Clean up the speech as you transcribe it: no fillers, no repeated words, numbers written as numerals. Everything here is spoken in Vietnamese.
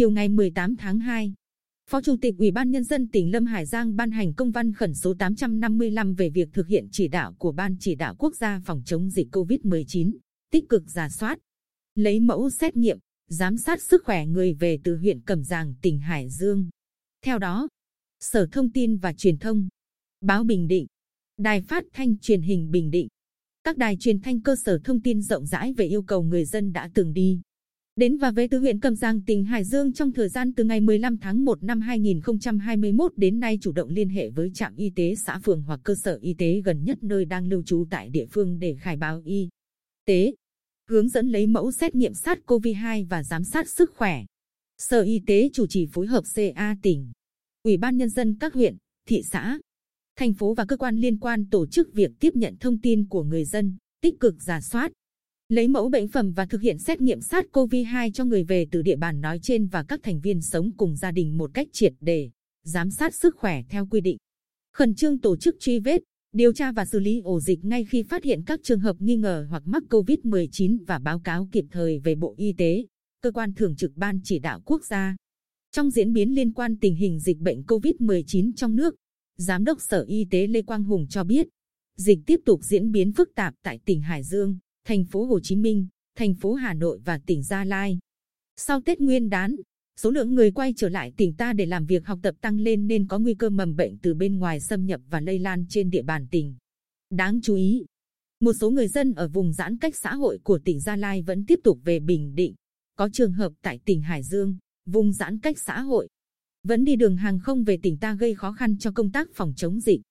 chiều ngày 18 tháng 2, Phó Chủ tịch Ủy ban Nhân dân tỉnh Lâm Hải Giang ban hành công văn khẩn số 855 về việc thực hiện chỉ đạo của Ban Chỉ đạo Quốc gia phòng chống dịch COVID-19, tích cực rà soát, lấy mẫu xét nghiệm, giám sát sức khỏe người về từ huyện Cẩm Giàng, tỉnh Hải Dương. Theo đó, Sở Thông tin và Truyền thông, Báo Bình Định, Đài Phát thanh Truyền hình Bình Định, các đài truyền thanh cơ sở thông tin rộng rãi về yêu cầu người dân đã từng đi, đến và về từ huyện Cẩm Giàng, tỉnh Hải Dương trong thời gian từ ngày 15 tháng 1 năm 2021 đến nay chủ động liên hệ với trạm y tế xã phường hoặc cơ sở y tế gần nhất nơi đang lưu trú tại địa phương để khai báo y tế, hướng dẫn lấy mẫu xét nghiệm SARS-CoV-2 và giám sát sức khỏe. Sở Y tế chủ trì phối hợp CA tỉnh, Ủy ban Nhân dân các huyện, thị xã, thành phố và cơ quan liên quan tổ chức việc tiếp nhận thông tin của người dân, tích cực rà soát, lấy mẫu bệnh phẩm và thực hiện xét nghiệm SARS-CoV-2 cho người về từ địa bàn nói trên và các thành viên sống cùng gia đình một cách triệt để, giám sát sức khỏe theo quy định. Khẩn trương tổ chức truy vết, điều tra và xử lý ổ dịch ngay khi phát hiện các trường hợp nghi ngờ hoặc mắc COVID-19 và báo cáo kịp thời về Bộ Y tế, cơ quan thường trực Ban Chỉ đạo Quốc gia. Trong diễn biến liên quan tình hình dịch bệnh COVID-19 trong nước, Giám đốc Sở Y tế Lê Quang Hùng cho biết, dịch tiếp tục diễn biến phức tạp tại tỉnh Hải Dương, thành phố Hồ Chí Minh, thành phố Hà Nội và tỉnh Gia Lai. Sau Tết Nguyên đán, số lượng người quay trở lại tỉnh ta để làm việc học tập tăng lên nên có nguy cơ mầm bệnh từ bên ngoài xâm nhập và lây lan trên địa bàn tỉnh. Đáng chú ý, một số người dân ở vùng giãn cách xã hội của tỉnh Gia Lai vẫn tiếp tục về Bình Định. Có trường hợp tại tỉnh Hải Dương, vùng giãn cách xã hội, vẫn đi đường hàng không về tỉnh ta gây khó khăn cho công tác phòng chống dịch.